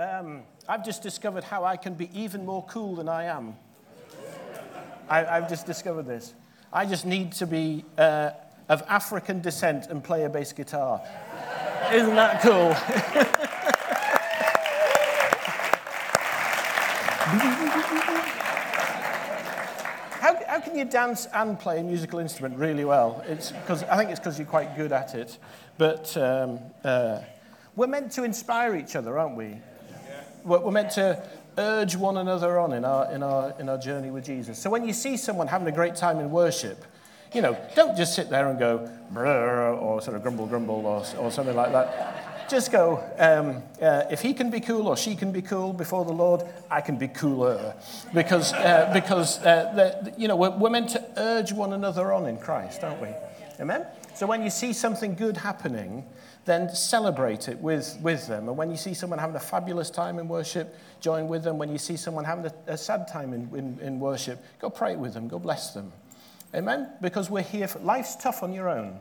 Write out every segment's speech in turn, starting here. I've just discovered how I can be even more cool than I am. I've just discovered this. I just need to be of African descent and play a bass guitar. Isn't that cool? How can you dance and play a musical instrument really well? I think it's because you're quite good at it. But we're meant to inspire each other, aren't we? We're meant to urge one another on in our journey with Jesus. So when you see someone having a great time in worship, you know, don't just sit there and go, brr, or sort of grumble, or something like that. Just go, if he can be cool or she can be cool before the Lord, I can be cooler. Because we're meant to urge one another on in Christ, aren't we? Amen? So when you see something good happening, then celebrate it with them. And when you see someone having a fabulous time in worship, join with them. When you see someone having a sad time in worship, go pray with them, go bless them. Amen? Because we're here for... Life's tough on your own.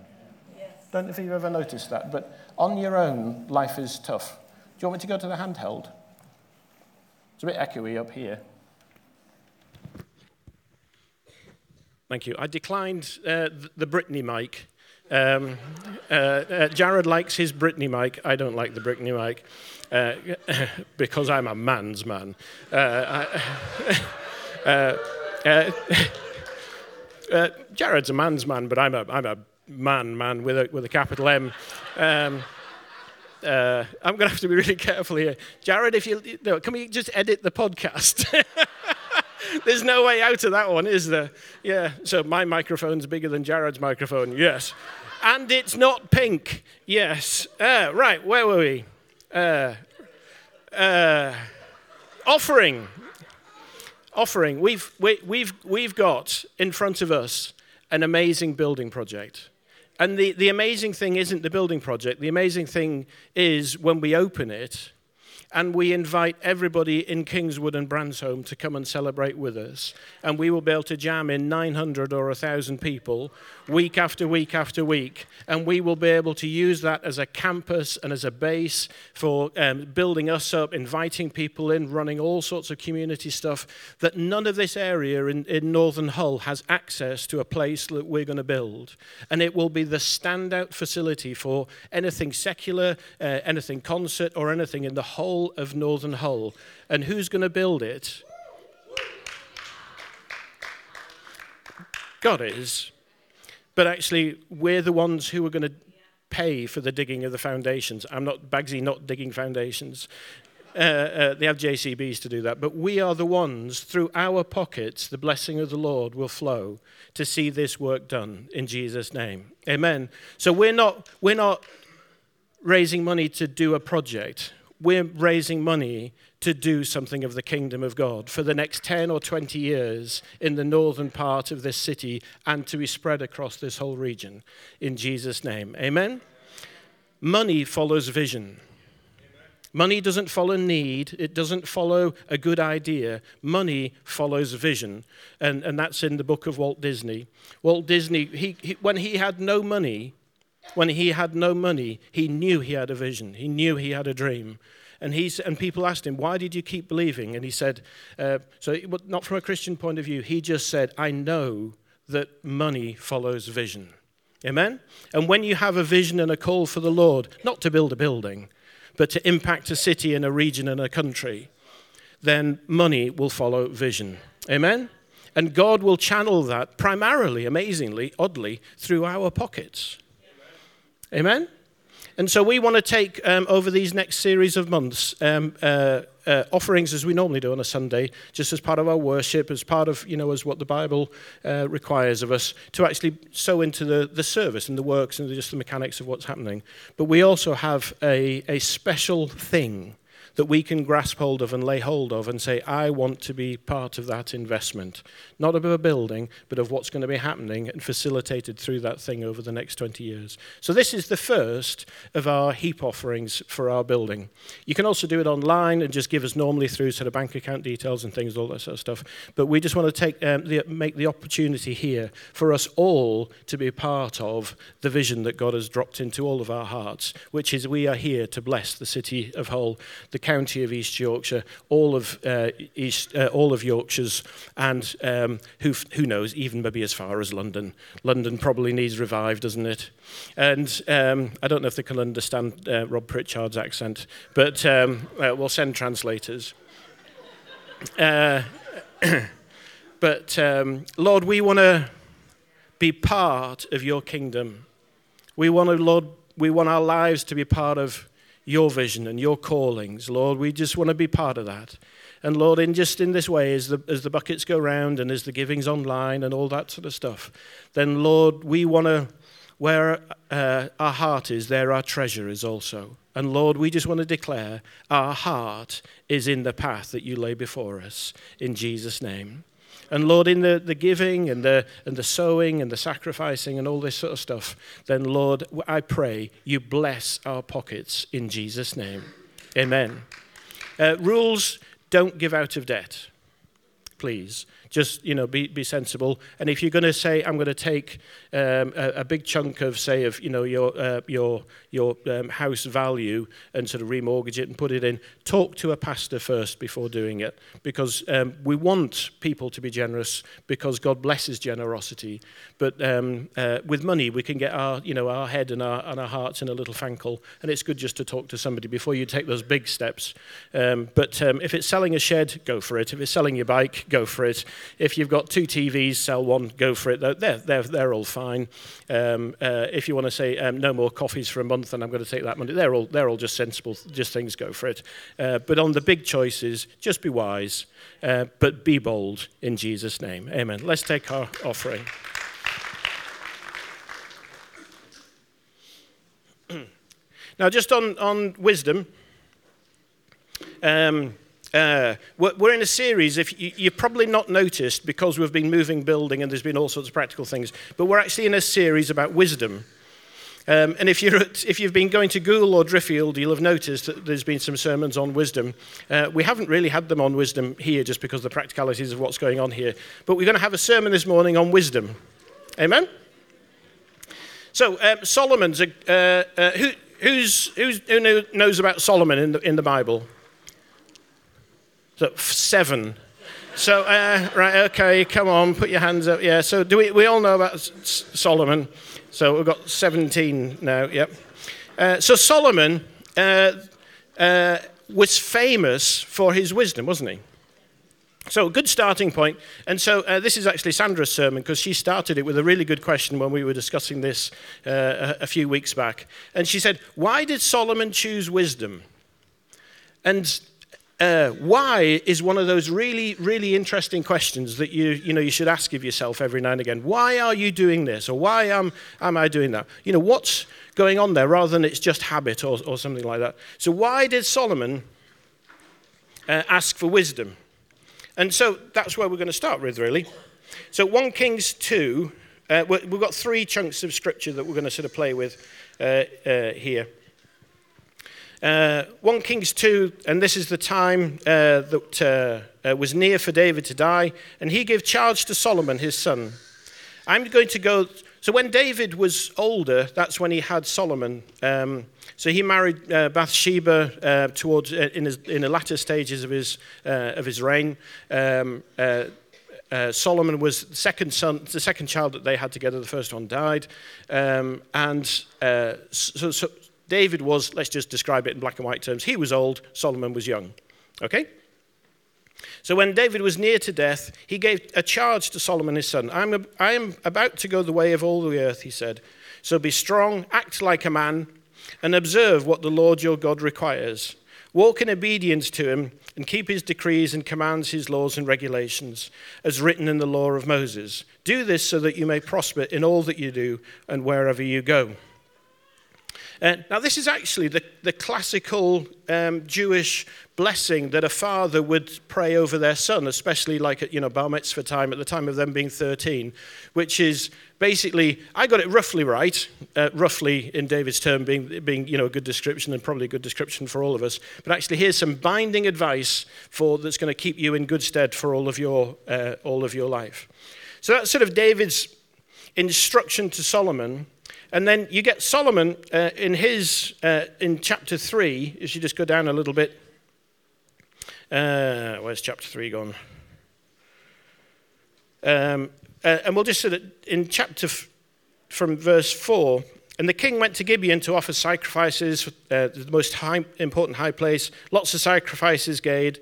Yes. Don't know if you've ever noticed that, but on your own, life is tough. Do you want me to go to the handheld? It's a bit echoey up here. Thank you. I declined the Britney mic. Jared likes his Britney mic. I don't like the Britney mic because I'm a man's man. Jared's a man's man, but I'm a man with a capital M. I'm going to have to be really careful here, Jared. Can we just edit the podcast? There's no way out of that one, is there? Yeah. So my microphone's bigger than Jared's microphone. Yes, and it's not pink. Yes. Right. Where were we? Offering. Offering. We've got in front of us an amazing building project, and the amazing thing isn't the building project. The amazing thing is when we open it, and we invite everybody in Kingswood and Bransholm to come and celebrate with us, and we will be able to jam in 900 or 1,000 people week after week after week, and we will be able to use that as a campus and as a base for building us up, inviting people in, running all sorts of community stuff that none of this area in Northern Hull has access to, a place that we're going to build. And it will be the standout facility for anything secular, anything concert, or anything in the whole of Northern Hull. And who's going to build it? God is. But actually, we're the ones who are going to pay for the digging of the foundations. Bagsy's not digging foundations. They have JCBs to do that. But we are the ones, through our pockets, the blessing of the Lord will flow to see this work done in Jesus' name. Amen. So we're not raising money to do a project. We're raising money to do something of the kingdom of God for the next 10 or 20 years in the northern part of this city, and to be spread across this whole region in Jesus' name. Amen? Money follows vision. Money doesn't follow need. It doesn't follow a good idea. Money follows vision. And that's in the book of Walt Disney. Walt Disney, when he had no money, he knew he had a vision. He knew he had a dream. And people asked him, why did you keep believing? And he said, not from a Christian point of view, he just said, I know that money follows vision. Amen? And when you have a vision and a call for the Lord, not to build a building, but to impact a city and a region and a country, then money will follow vision. Amen? And God will channel that primarily, amazingly, oddly, through our pockets. Amen? And so we want to take, over these next series of months, offerings as we normally do on a Sunday, just as part of our worship, as part of, as what the Bible requires of us, to actually sow into the service and the works and just the mechanics of what's happening. But we also have a special thing that we can grasp hold of and lay hold of and say, I want to be part of that investment. Not of a building, but of what's going to be happening and facilitated through that thing over the next 20 years. So this is the first of our heap offerings for our building. You can also do it online and just give us normally through sort of bank account details and things, all that sort of stuff. But we just want to make the opportunity here for us all to be part of the vision that God has dropped into all of our hearts, which is we are here to bless the city of Hull, the the county of East Yorkshire, all of Yorkshire's, and who knows, even maybe as far as London. London probably needs revived, doesn't it? And I don't know if they can understand Rob Pritchard's accent, but we'll send translators. But Lord, we want to be part of your kingdom. We want to, Lord, we want our lives to be part of your vision and your callings, Lord. We just want to be part of that. And Lord, in this way, as the buckets go round and as the giving's online and all that sort of stuff, then Lord, we want to, where our heart is, there our treasure is also. And Lord, we just want to declare our heart is in the path that you lay before us, in Jesus' name. And Lord, in the giving and the sowing and the sacrificing and all this sort of stuff, then Lord, I pray you bless our pockets in Jesus' name. Amen. Rules, don't give out of debt, please. Just, be sensible. And if you're going to say, I'm going to take a big chunk of, say, of, your house value and sort of remortgage it and put it in, talk to a pastor first before doing it, because we want people to be generous because God blesses generosity. But with money, we can get our head and our hearts in a little fankle, and it's good just to talk to somebody before you take those big steps. But if it's selling a shed, go for it. If it's selling your bike, go for it. If you've got 2 TVs, sell one, go for it. They're all fine. If you want to say no more coffees for a month, and I'm going to take that money, they're all just sensible, just things, go for it. But on the big choices, just be wise, but be bold in Jesus' name. Amen. Let's take our offering. Now, just on wisdom. We're in a series, if you've probably not noticed, because we've been moving building and there's been all sorts of practical things, but we're actually in a series about wisdom. And if you've been going to Goole or Driffield, you'll have noticed that there's been some sermons on wisdom. We haven't really had them on wisdom here just because of the practicalities of what's going on here. But we're going to have a sermon this morning on wisdom. Amen? So Solomon's, who knows about Solomon in the Bible? So 7. So, right, okay, come on, put your hands up. Yeah, so we all know about Solomon. So we've got 17 now, yep. So Solomon was famous for his wisdom, wasn't he? So a good starting point. And so this is actually Sandra's sermon, because she started it with a really good question when we were discussing this a few weeks back. And she said, why did Solomon choose wisdom? And why is one of those really, really interesting questions that you should ask of yourself every now and again. Why are you doing this, or why am I doing that? What's going on there, rather than it's just habit or something like that. So why did Solomon ask for wisdom? And so that's where we're going to start with, really. So 1 Kings 2, we've got 3 chunks of scripture that we're going to sort of play with here. 1 Kings 2, and this is the time that was near for David to die, and he gave charge to Solomon, his son. I'm going to go... So when David was older, that's when he had Solomon. So he married Bathsheba in the latter stages of his reign. Solomon was the second child that they had together. The first one died. So David was, let's just describe it in black and white terms, he was old, Solomon was young, okay? So when David was near to death, he gave a charge to Solomon, his son. I am about to go the way of all the earth, he said. So be strong, act like a man, and observe what the Lord your God requires. Walk in obedience to him, and keep his decrees and commands, his laws and regulations, as written in the law of Moses. Do this so that you may prosper in all that you do and wherever you go. Now, this is actually the classical Jewish blessing that a father would pray over their son, especially like at bar mitzvah time, at the time of them being 13, which is basically, I got it roughly right, roughly in David's term being a good description, and probably a good description for all of us. But actually, here's some binding advice that's going to keep you in good stead for all of your life. So that's sort of David's instruction to Solomon. And then you get Solomon in chapter 3, if you just go down a little bit, Where's chapter 3 gone? And we'll just see that in chapter from verse 4, and the king went to Gibeon to offer sacrifices, the most important high place, lots of sacrifices made.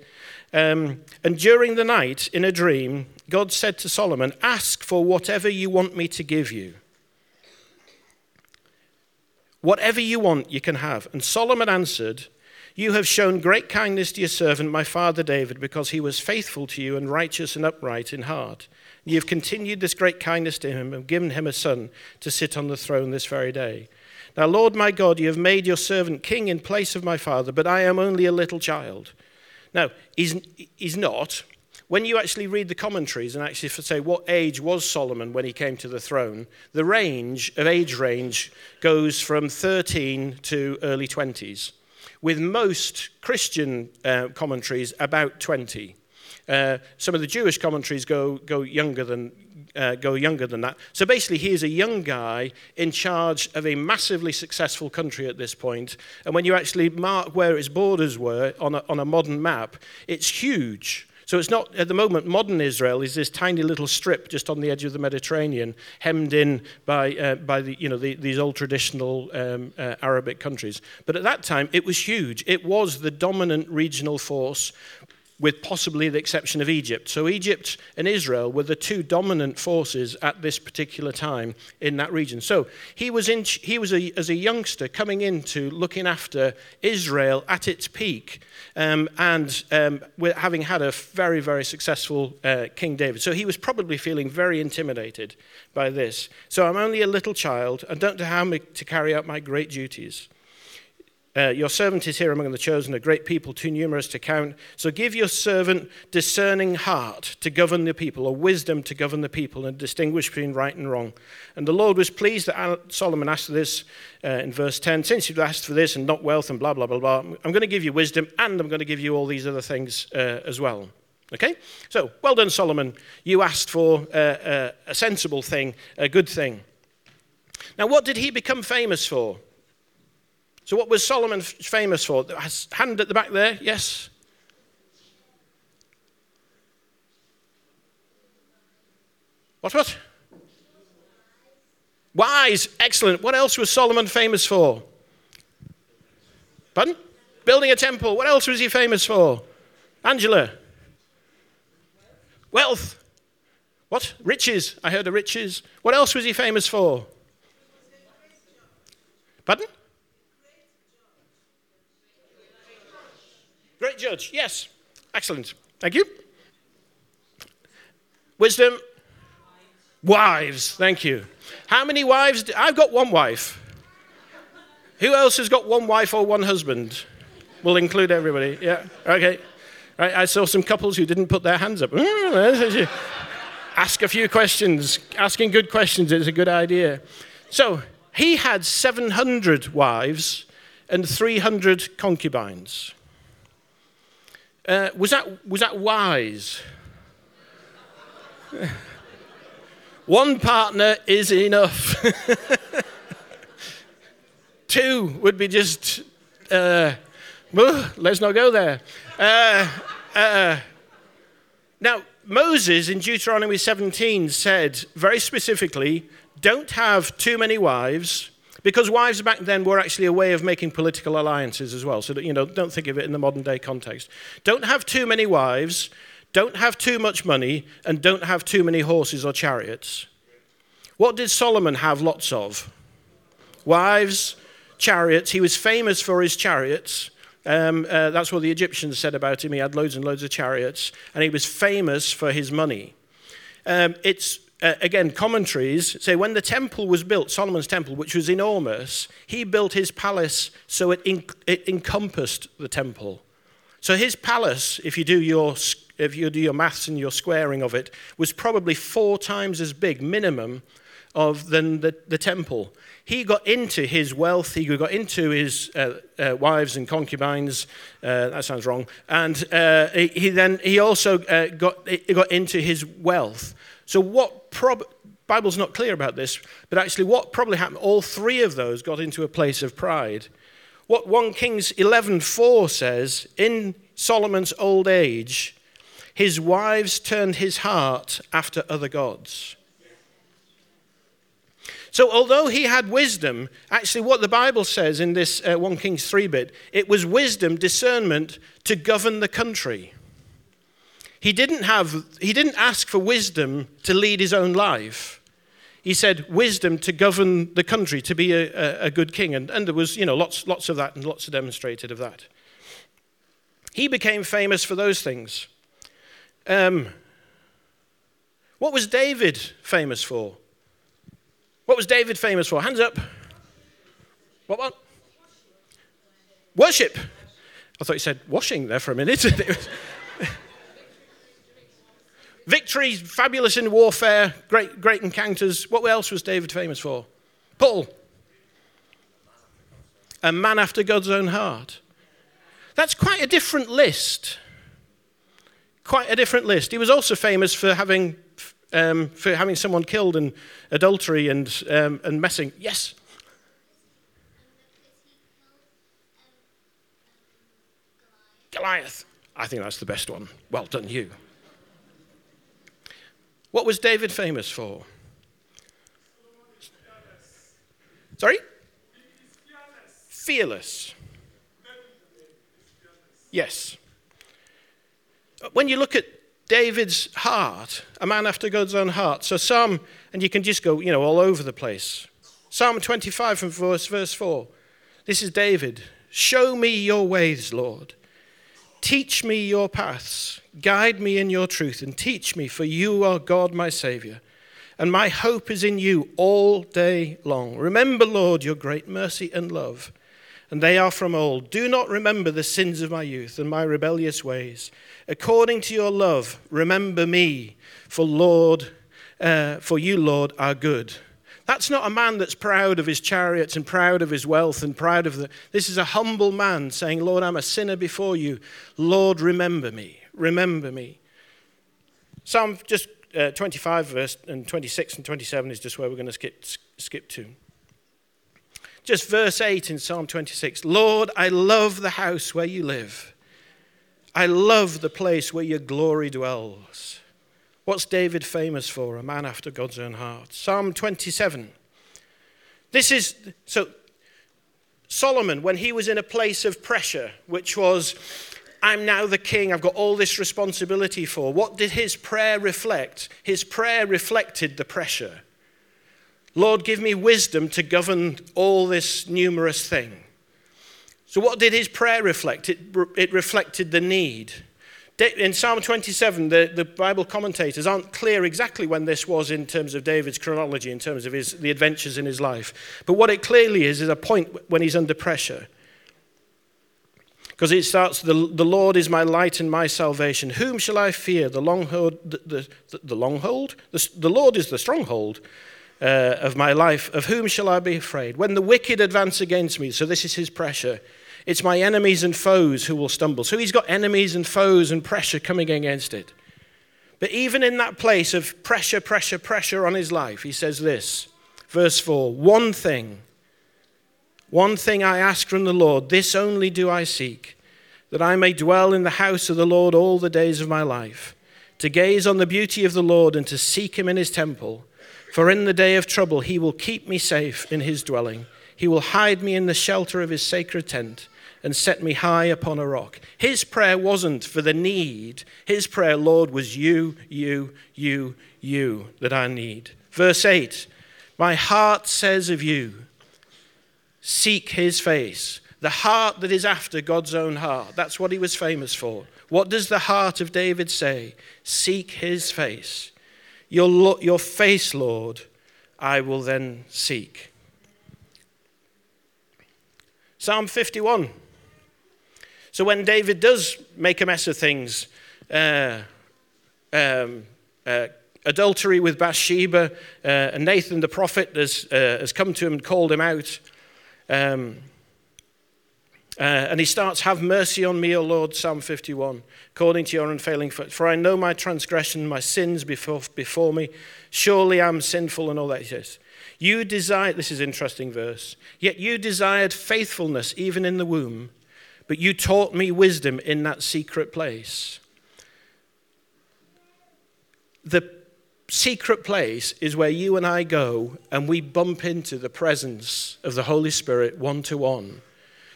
And during the night, in a dream, God said to Solomon, ask for whatever you want me to give you. Whatever you want, you can have. And Solomon answered, you have shown great kindness to your servant, my father David, because he was faithful to you and righteous and upright in heart. You have continued this great kindness to him and given him a son to sit on the throne this very day. Now, Lord my God, you have made your servant king in place of my father, but I am only a little child. Now, he's not. When you actually read the commentaries and actually say what age was Solomon when he came to the throne, the range of age range goes from 13 to early 20s. With most Christian commentaries, about 20. Some of the Jewish commentaries go younger than that. So basically, he is a young guy in charge of a massively successful country at this point. And when you actually mark where its borders were on a modern map, it's huge. So it's not, at the moment, modern Israel is this tiny little strip just on the edge of the Mediterranean, hemmed in by these old traditional Arabic countries. But at that time, it was huge. It was the dominant regional force, with possibly the exception of Egypt. So Egypt and Israel were the two dominant forces at this particular time in that region. So he was, as a youngster, coming into looking after Israel at its peak, having had a very, very successful King David. So he was probably feeling very intimidated by this. So I'm only a little child, and don't know how to carry out my great duties. Your servant is here among the chosen, a great people, too numerous to count. So give your servant discerning heart to govern the people, or wisdom to govern the people, and distinguish between right and wrong. And the Lord was pleased that Solomon asked for this in verse 10. Since you've asked for this and not wealth and blah, blah, blah, blah, I'm going to give you wisdom, and I'm going to give you all these other things as well. Okay? So, well done, Solomon. You asked for a sensible thing, a good thing. Now, what did he become famous for? So what was Solomon famous for? Hand at the back there, yes? What? Wise, excellent. What else was Solomon famous for? Pardon? Building a temple. What else was he famous for? Angela? Wealth. What? Riches. I heard of riches. What else was he famous for? Pardon? Great judge, yes. Excellent. Thank you. Wisdom. Wives, thank you. How many wives? I've got one wife. Who else has got one wife or one husband? We'll include everybody, yeah. Okay. Right. I saw some couples who didn't put their hands up. Ask a few questions. Asking good questions is a good idea. So he had 700 wives and 300 concubines. Was that wise? One partner is enough. Two would be just. Let's not go there. Now Moses in Deuteronomy 17 said very specifically, "Don't have too many wives." Because wives back then were actually a way of making political alliances as well. So, that, don't think of it in the modern day context. Don't have too many wives, don't have too much money, and don't have too many horses or chariots. What did Solomon have lots of? Wives, chariots. He was famous for his chariots. That's what the Egyptians said about him. He had loads and loads of chariots. And he was famous for his money. Again, commentaries say when the temple was built, Solomon's temple, which was enormous, he built his palace so it encompassed the temple. So his palace, if you do your maths and your squaring of it, was probably 4 times as big minimum than the temple. He got into his wealth. He got into his wives and concubines. That sounds wrong. And he also got into his wealth. So Bible's not clear about this, but actually what probably happened, all 3 of those got into a place of pride. What 1 Kings 11:4 says, in Solomon's old age, his wives turned his heart after other gods. So although he had wisdom, actually what the Bible says in this 1 Kings 3 bit, it was wisdom, discernment to govern the country. He didn't ask for wisdom to lead his own life. He said wisdom to govern the country, to be a good king. And there was, lots of that and lots of demonstrated of that. He became famous for those things. What was David famous for? What was David famous for? Hands up. What? Worship. I thought you said washing there for a minute. Victories, fabulous in warfare, great encounters. What else was David famous for? Paul. A man after God's own heart. That's quite a different list. Quite a different list. He was also famous for having someone killed and adultery and messing. Yes. Goliath. I think that's the best one. Well done, you. What was David famous for? Sorry? Fearless. Yes. When you look at David's heart, a man after God's own heart. So Psalm, and you can just go, all over the place. Psalm 25 from verse 4. This is David. Show me your ways, Lord. Teach me your paths. Guide me in your truth and teach me, for you are God, my Savior. And my hope is in you all day long. Remember, Lord, your great mercy and love. And they are from old. Do not remember the sins of my youth and my rebellious ways. According to your love, remember me, for you, Lord, are good. That's not a man that's proud of his chariots and proud of his wealth and proud of the... This is a humble man saying, Lord, I'm a sinner before you. Lord, remember me. Remember me. Psalm 25 verse and 26 and 27 is just where we're going to skip to. Just verse 8 in Psalm 26. Lord, I love the house where you live. I love the place where your glory dwells. What's David famous for? A man after God's own heart. Psalm 27. This is, so Solomon, when he was in a place of pressure, which was, I'm now the king, I've got all this responsibility for. What did his prayer reflect? His prayer reflected the pressure. Lord, give me wisdom to govern all this numerous thing. So what did his prayer reflect? It reflected the need. In Psalm 27, the Bible commentators aren't clear exactly when this was in terms of David's chronology, in terms of the adventures in his life. But what it clearly is a point when he's under pressure. Because it starts, the Lord is my light and my salvation. Whom shall I fear? The Lord is the stronghold. Of my life, of whom shall I be afraid? When the wicked advance against me, so this is his pressure, it's my enemies and foes who will stumble. So he's got enemies and foes and pressure coming against it. But even in that place of pressure on his life, he says this, verse 4, one thing I ask from the Lord, this only do I seek, that I may dwell in the house of the Lord all the days of my life, to gaze on the beauty of the Lord and to seek him in his temple. For in the day of trouble, he will keep me safe in his dwelling. He will hide me in the shelter of his sacred tent and set me high upon a rock. His prayer wasn't for the need. His prayer, Lord, was you that I need. Verse 8, my heart says of you, seek his face. The heart that is after God's own heart. That's what he was famous for. What does the heart of David say? Seek his face. Your face, Lord, I will then seek. Psalm 51. So when David does make a mess of things, adultery with Bathsheba, and Nathan the prophet has come to him and called him out. And he starts, have mercy on me, O Lord, Psalm 51, according to your unfailing foot. For I know my transgression, my sins before me. Surely I'm sinful and all that he says. You desire, this is an interesting verse, yet you desired faithfulness even in the womb. but you taught me wisdom in that secret place. The secret place is where you and I go and we bump into the presence of the Holy Spirit one-to-one.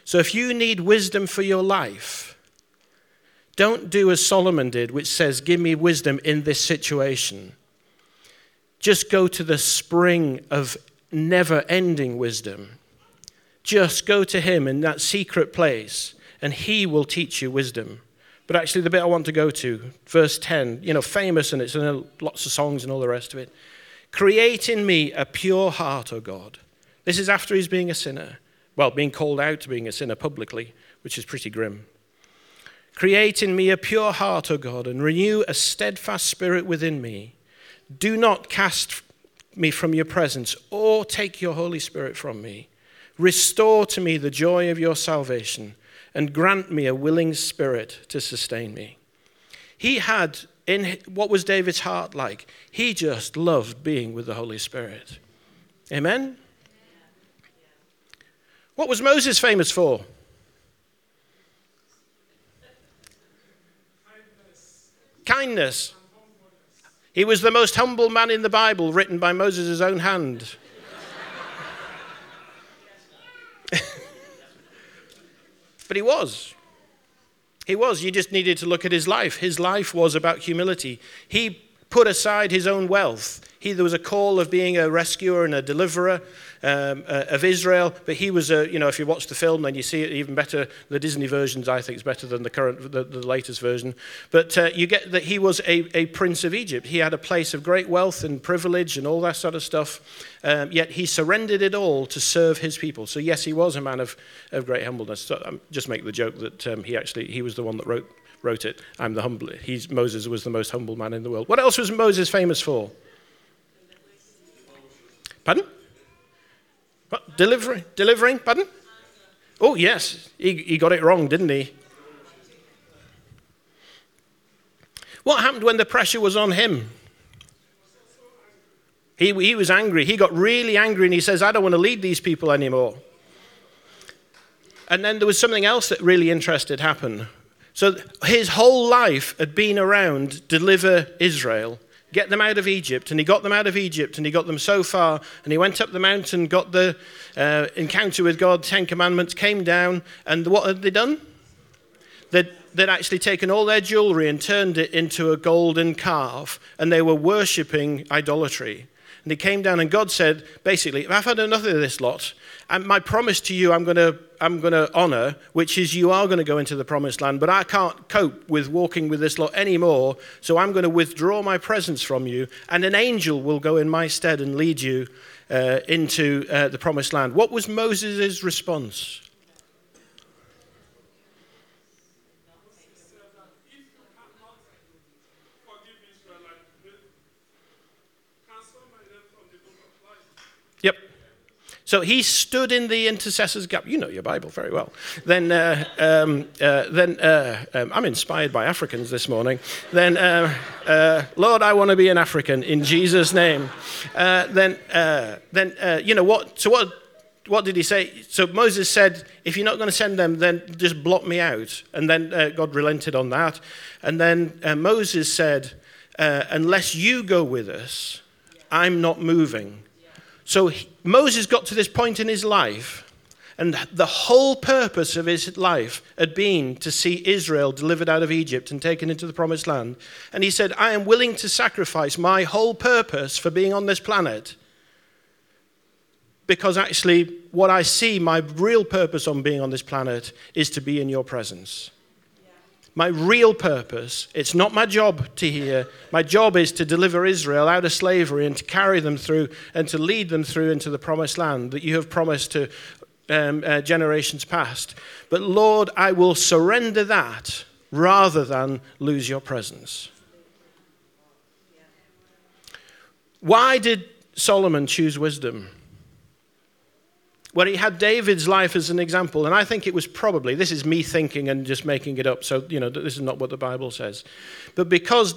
So if you need wisdom for your life, don't do as Solomon did, which says, give me wisdom in this situation. Just go to the spring of never-ending wisdom. Just go to him in that secret place, and he will teach you wisdom. But actually, the bit I want to go to, verse 10, famous, and it's in lots of songs and all the rest of it. Create in me a pure heart, O God. This is after he's being a sinner. Well, being called out to being a sinner publicly, which is pretty grim. Create in me a pure heart, O God, and renew a steadfast spirit within me. Do not cast me from your presence or take your Holy Spirit from me. Restore to me the joy of your salvation and grant me a willing spirit to sustain me. He had, in what was David's heart like? He just loved being with the Holy Spirit. Amen? What was Moses famous for? Kindness. He was the most humble man in the Bible, written by Moses' own hand. But he was. He was. You just needed to look at his life. His life was about humility. He put aside his own wealth. There was a call of being a rescuer and a deliverer of Israel, but he was if you watch the film, then you see it even better. The Disney versions, I think, is better than the latest version. But you get that he was a prince of Egypt. He had a place of great wealth and privilege and all that sort of stuff, yet he surrendered it all to serve his people. So yes, he was a man of great humbleness. So I'm just make the joke that he was the one that wrote it. I'm the humble. Moses was the most humble man in the world. What else was Moses famous for? Pardon? What? Delivering? Pardon? Oh, yes. He got it wrong, didn't he? What happened when the pressure was on him? He was angry. He got really angry and he says, I don't want to lead these people anymore. And then there was something else that really interested happened. So his whole life had been around deliver Israel, get them out of Egypt, and he got them out of Egypt, and he got them so far, and he went up the mountain, got the encounter with God, 10 Commandments, came down, and what had they done? They'd actually taken all their jewelry and turned it into a golden calf, and they were worshipping idolatry. And he came down, and God said, basically, I've had enough of this lot, and my promise to you I'm going to honor, which is you are going to go into the promised land, but I can't cope with walking with this lot anymore, so I'm going to withdraw my presence from you, and an angel will go in my stead and lead you into the promised land. What was Moses' response? So he stood in the intercessor's gap. You know your Bible very well. Then I'm inspired by Africans this morning. Then Lord, I want to be an African in Jesus' name. Then you know what? So what did he say? So Moses said, if you're not going to send them, then just blot me out. And then God relented on that. And then Moses said, unless you go with us, I'm not moving. So Moses got to this point in his life, and the whole purpose of his life had been to see Israel delivered out of Egypt and taken into the promised land. And he said, I am willing to sacrifice my whole purpose for being on this planet, because actually what I see my real purpose on being on this planet is to be in your presence. My real purpose, it's not my job to hear. My job is to deliver Israel out of slavery and to carry them through and to lead them through into the promised land that you have promised to generations past. But Lord, I will surrender that rather than lose your presence. Why did Solomon choose wisdom? Well, he had David's life as an example, and I think it was probably, this is me thinking and just making it up, so, this is not what the Bible says. But because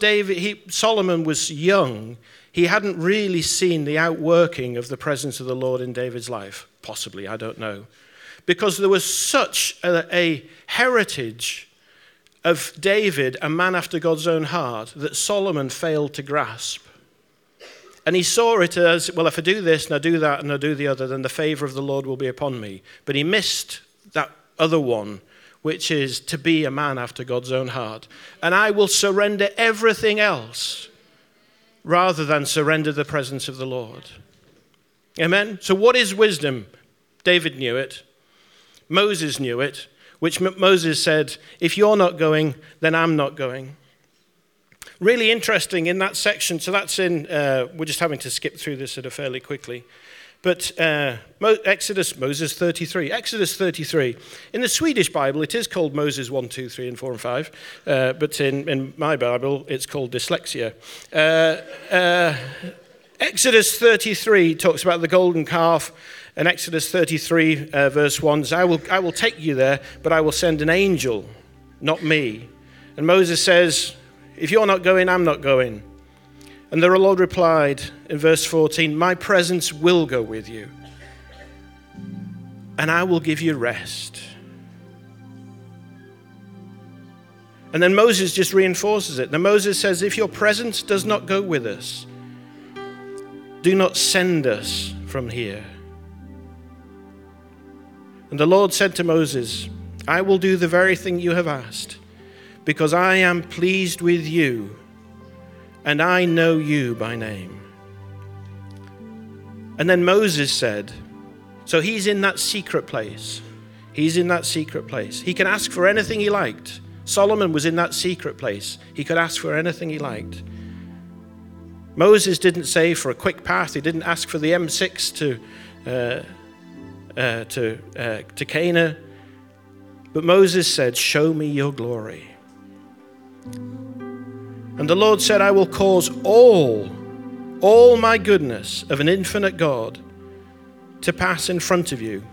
Solomon was young, he hadn't really seen the outworking of the presence of the Lord in David's life. Possibly, I don't know. because there was such a heritage of David, a man after God's own heart, that Solomon failed to grasp. And he saw it as, well, if I do this and I do that and I do the other, then the favor of the Lord will be upon me. But he missed that other one, which is to be a man after God's own heart. And I will surrender everything else rather than surrender the presence of the Lord. Amen? So what is wisdom? David knew it. Moses knew it, which Moses said, if you're not going, then I'm not going. Really interesting in that section. So that's in, we're just having to skip through this sort of fairly quickly. But Exodus 33. In the Swedish Bible, it is called Moses 1, 2, 3, and 4, and 5. But in my Bible, it's called dyslexia. Exodus 33 talks about the golden calf. And Exodus 33, verse 1, says, I will take you there, but I will send an angel, not me. And Moses says, if you're not going, I'm not going. And the Lord replied in verse 14, my presence will go with you, and I will give you rest. And then Moses just reinforces it. Then Moses says, if your presence does not go with us, do not send us from here. And the Lord said to Moses, I will do the very thing you have asked, because I am pleased with you, and I know you by name. And then Moses said, so he's in that secret place. He's in that secret place. He can ask for anything he liked. Solomon was in that secret place. He could ask for anything he liked. Moses didn't say for a quick path. He didn't ask for the M6 to Cana. But Moses said, show me your glory. And the Lord said, I will cause all my goodness of an infinite God to pass in front of you,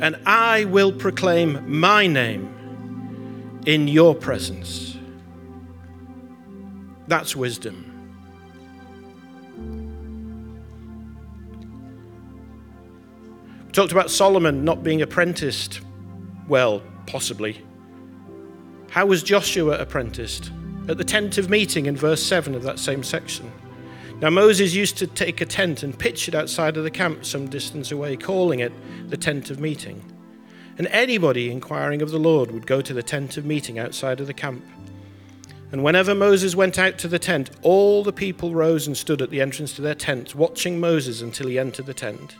and I will proclaim my name in your presence. That's wisdom. We talked about Solomon not being apprenticed. Well, possibly. How was Joshua apprenticed? At the tent of meeting in verse 7 of that same section. Now Moses used to take a tent and pitch it outside of the camp some distance away, calling it the tent of meeting. And anybody inquiring of the Lord would go to the tent of meeting outside of the camp. And whenever Moses went out to the tent, all the people rose and stood at the entrance to their tent, watching Moses until he entered the tent.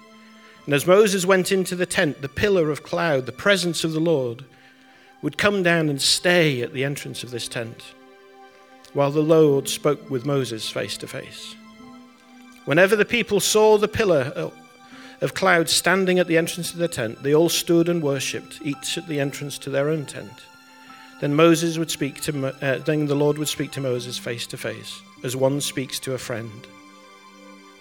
And as Moses went into the tent, the pillar of cloud, the presence of the Lord, would come down and stay at the entrance of this tent, while the Lord spoke with Moses face to face. Whenever the people saw the pillar of cloud standing at the entrance to the tent, they all stood and worshipped, each at the entrance to their own tent. Then the Lord would speak to Moses face to face, as one speaks to a friend.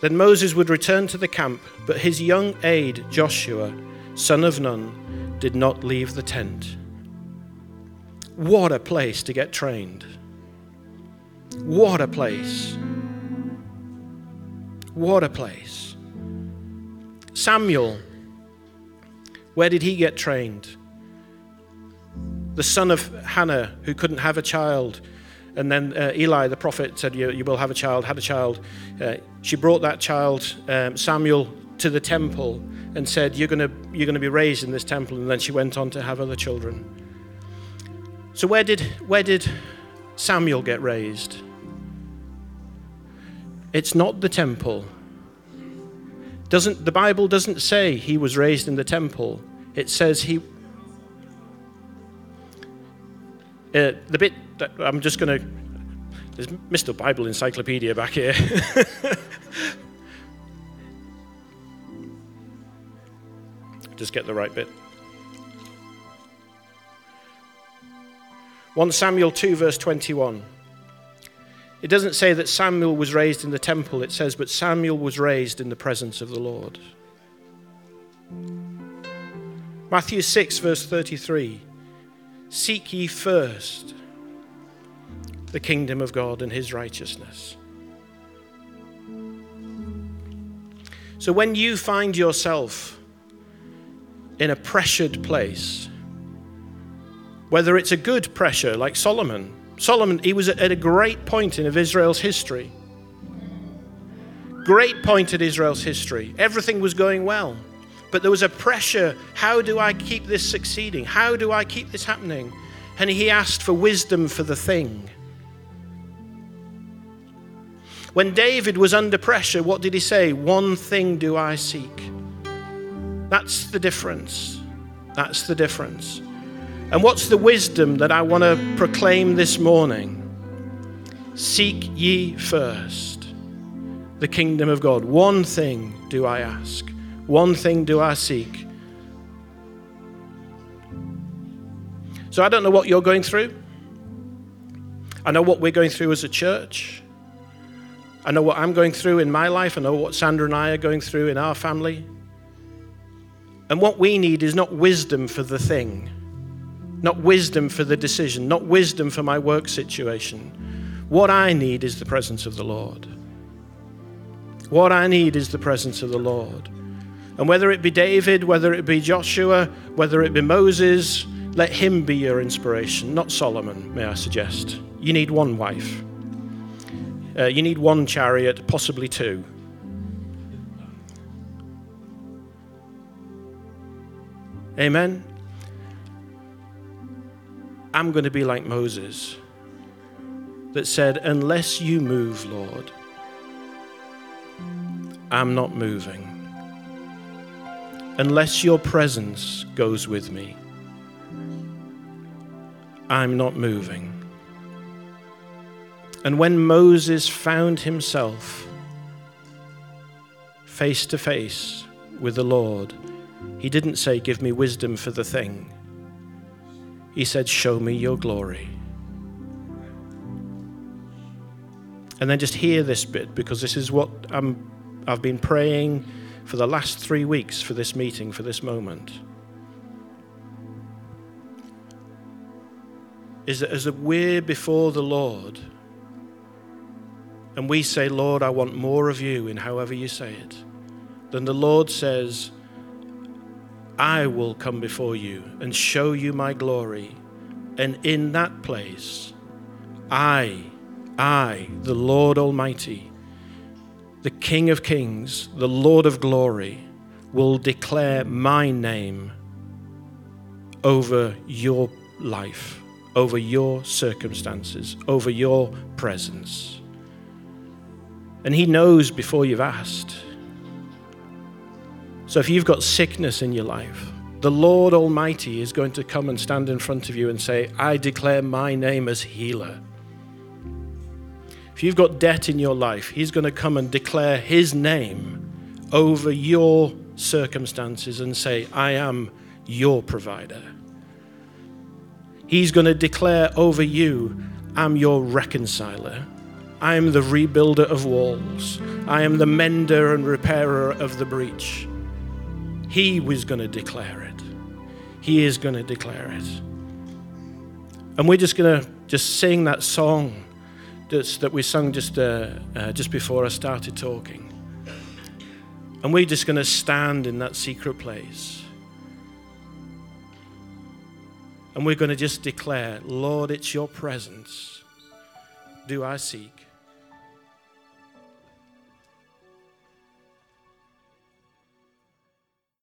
Then Moses would return to the camp, but his young aide, Joshua, son of Nun, did not leave the tent. What a place to get trained. What a place. What a place. Samuel, where did he get trained? The son of Hannah, who couldn't have a child. And then Eli, the prophet, said, you will have a child, had a child. She brought that child, Samuel, to the temple and said, you're going to be raised in this temple. And then she went on to have other children. So where did Samuel get raised? It's not the temple. The Bible doesn't say he was raised in the temple. It says he... the bit... I'm just going to... There's Mr. Bible Encyclopedia back here. Just get the right bit. 1 Samuel 2, verse 21. It doesn't say that Samuel was raised in the temple. It says, but Samuel was raised in the presence of the Lord. Matthew 6, verse 33. Seek ye first the kingdom of God and his righteousness. So when you find yourself in a pressured place. Whether it's a good pressure like Solomon. Solomon, he was at a great point in Israel's history. Great point in Israel's history. Everything was going well. But there was a pressure. How do I keep this succeeding? How do I keep this happening? And he asked for wisdom for the thing. When David was under pressure, what did he say? One thing do I seek. That's the difference. That's the difference. And what's the wisdom that I want to proclaim this morning? Seek ye first the kingdom of God. One thing do I ask. One thing do I seek. So I don't know what you're going through. I know what we're going through as a church. I know what I'm going through in my life. I know what Sandra and I are going through in our family. And what we need is not wisdom for the thing, not wisdom for the decision, not wisdom for my work situation. What I need is the presence of the Lord. What I need is the presence of the Lord. And whether it be David, whether it be Joshua, whether it be Moses, let him be your inspiration, not Solomon, may I suggest. You need one wife. You need one chariot, possibly two. Amen. I'm going to be like Moses that said, unless you move, Lord, I'm not moving. Unless your presence goes with me, I'm not moving. And when Moses found himself face to face with the Lord, he didn't say, give me wisdom for the thing. He said, show me your glory. And then just hear this bit, because this is what I've been praying for the last 3 weeks for this meeting, for this moment. Is that as we're before the Lord, and we say, Lord, I want more of you, in however you say it, then the Lord says, I will come before you and show you my glory. And in that place, I, the Lord Almighty, the King of Kings, the Lord of Glory, will declare my name over your life, over your circumstances, over your presence. And he knows before you've asked. So if you've got sickness in your life, the Lord Almighty is going to come and stand in front of you and say, I declare my name as healer. If you've got debt in your life, he's going to come and declare his name over your circumstances and say, I am your provider. He's going to declare over you, I'm your reconciler. I am the rebuilder of walls. I am the mender and repairer of the breach. He was going to declare it. He is going to declare it. And we're just going to sing that song that we sung just before I started talking. And we're just going to stand in that secret place. And we're going to just declare, Lord, it's your presence do I seek.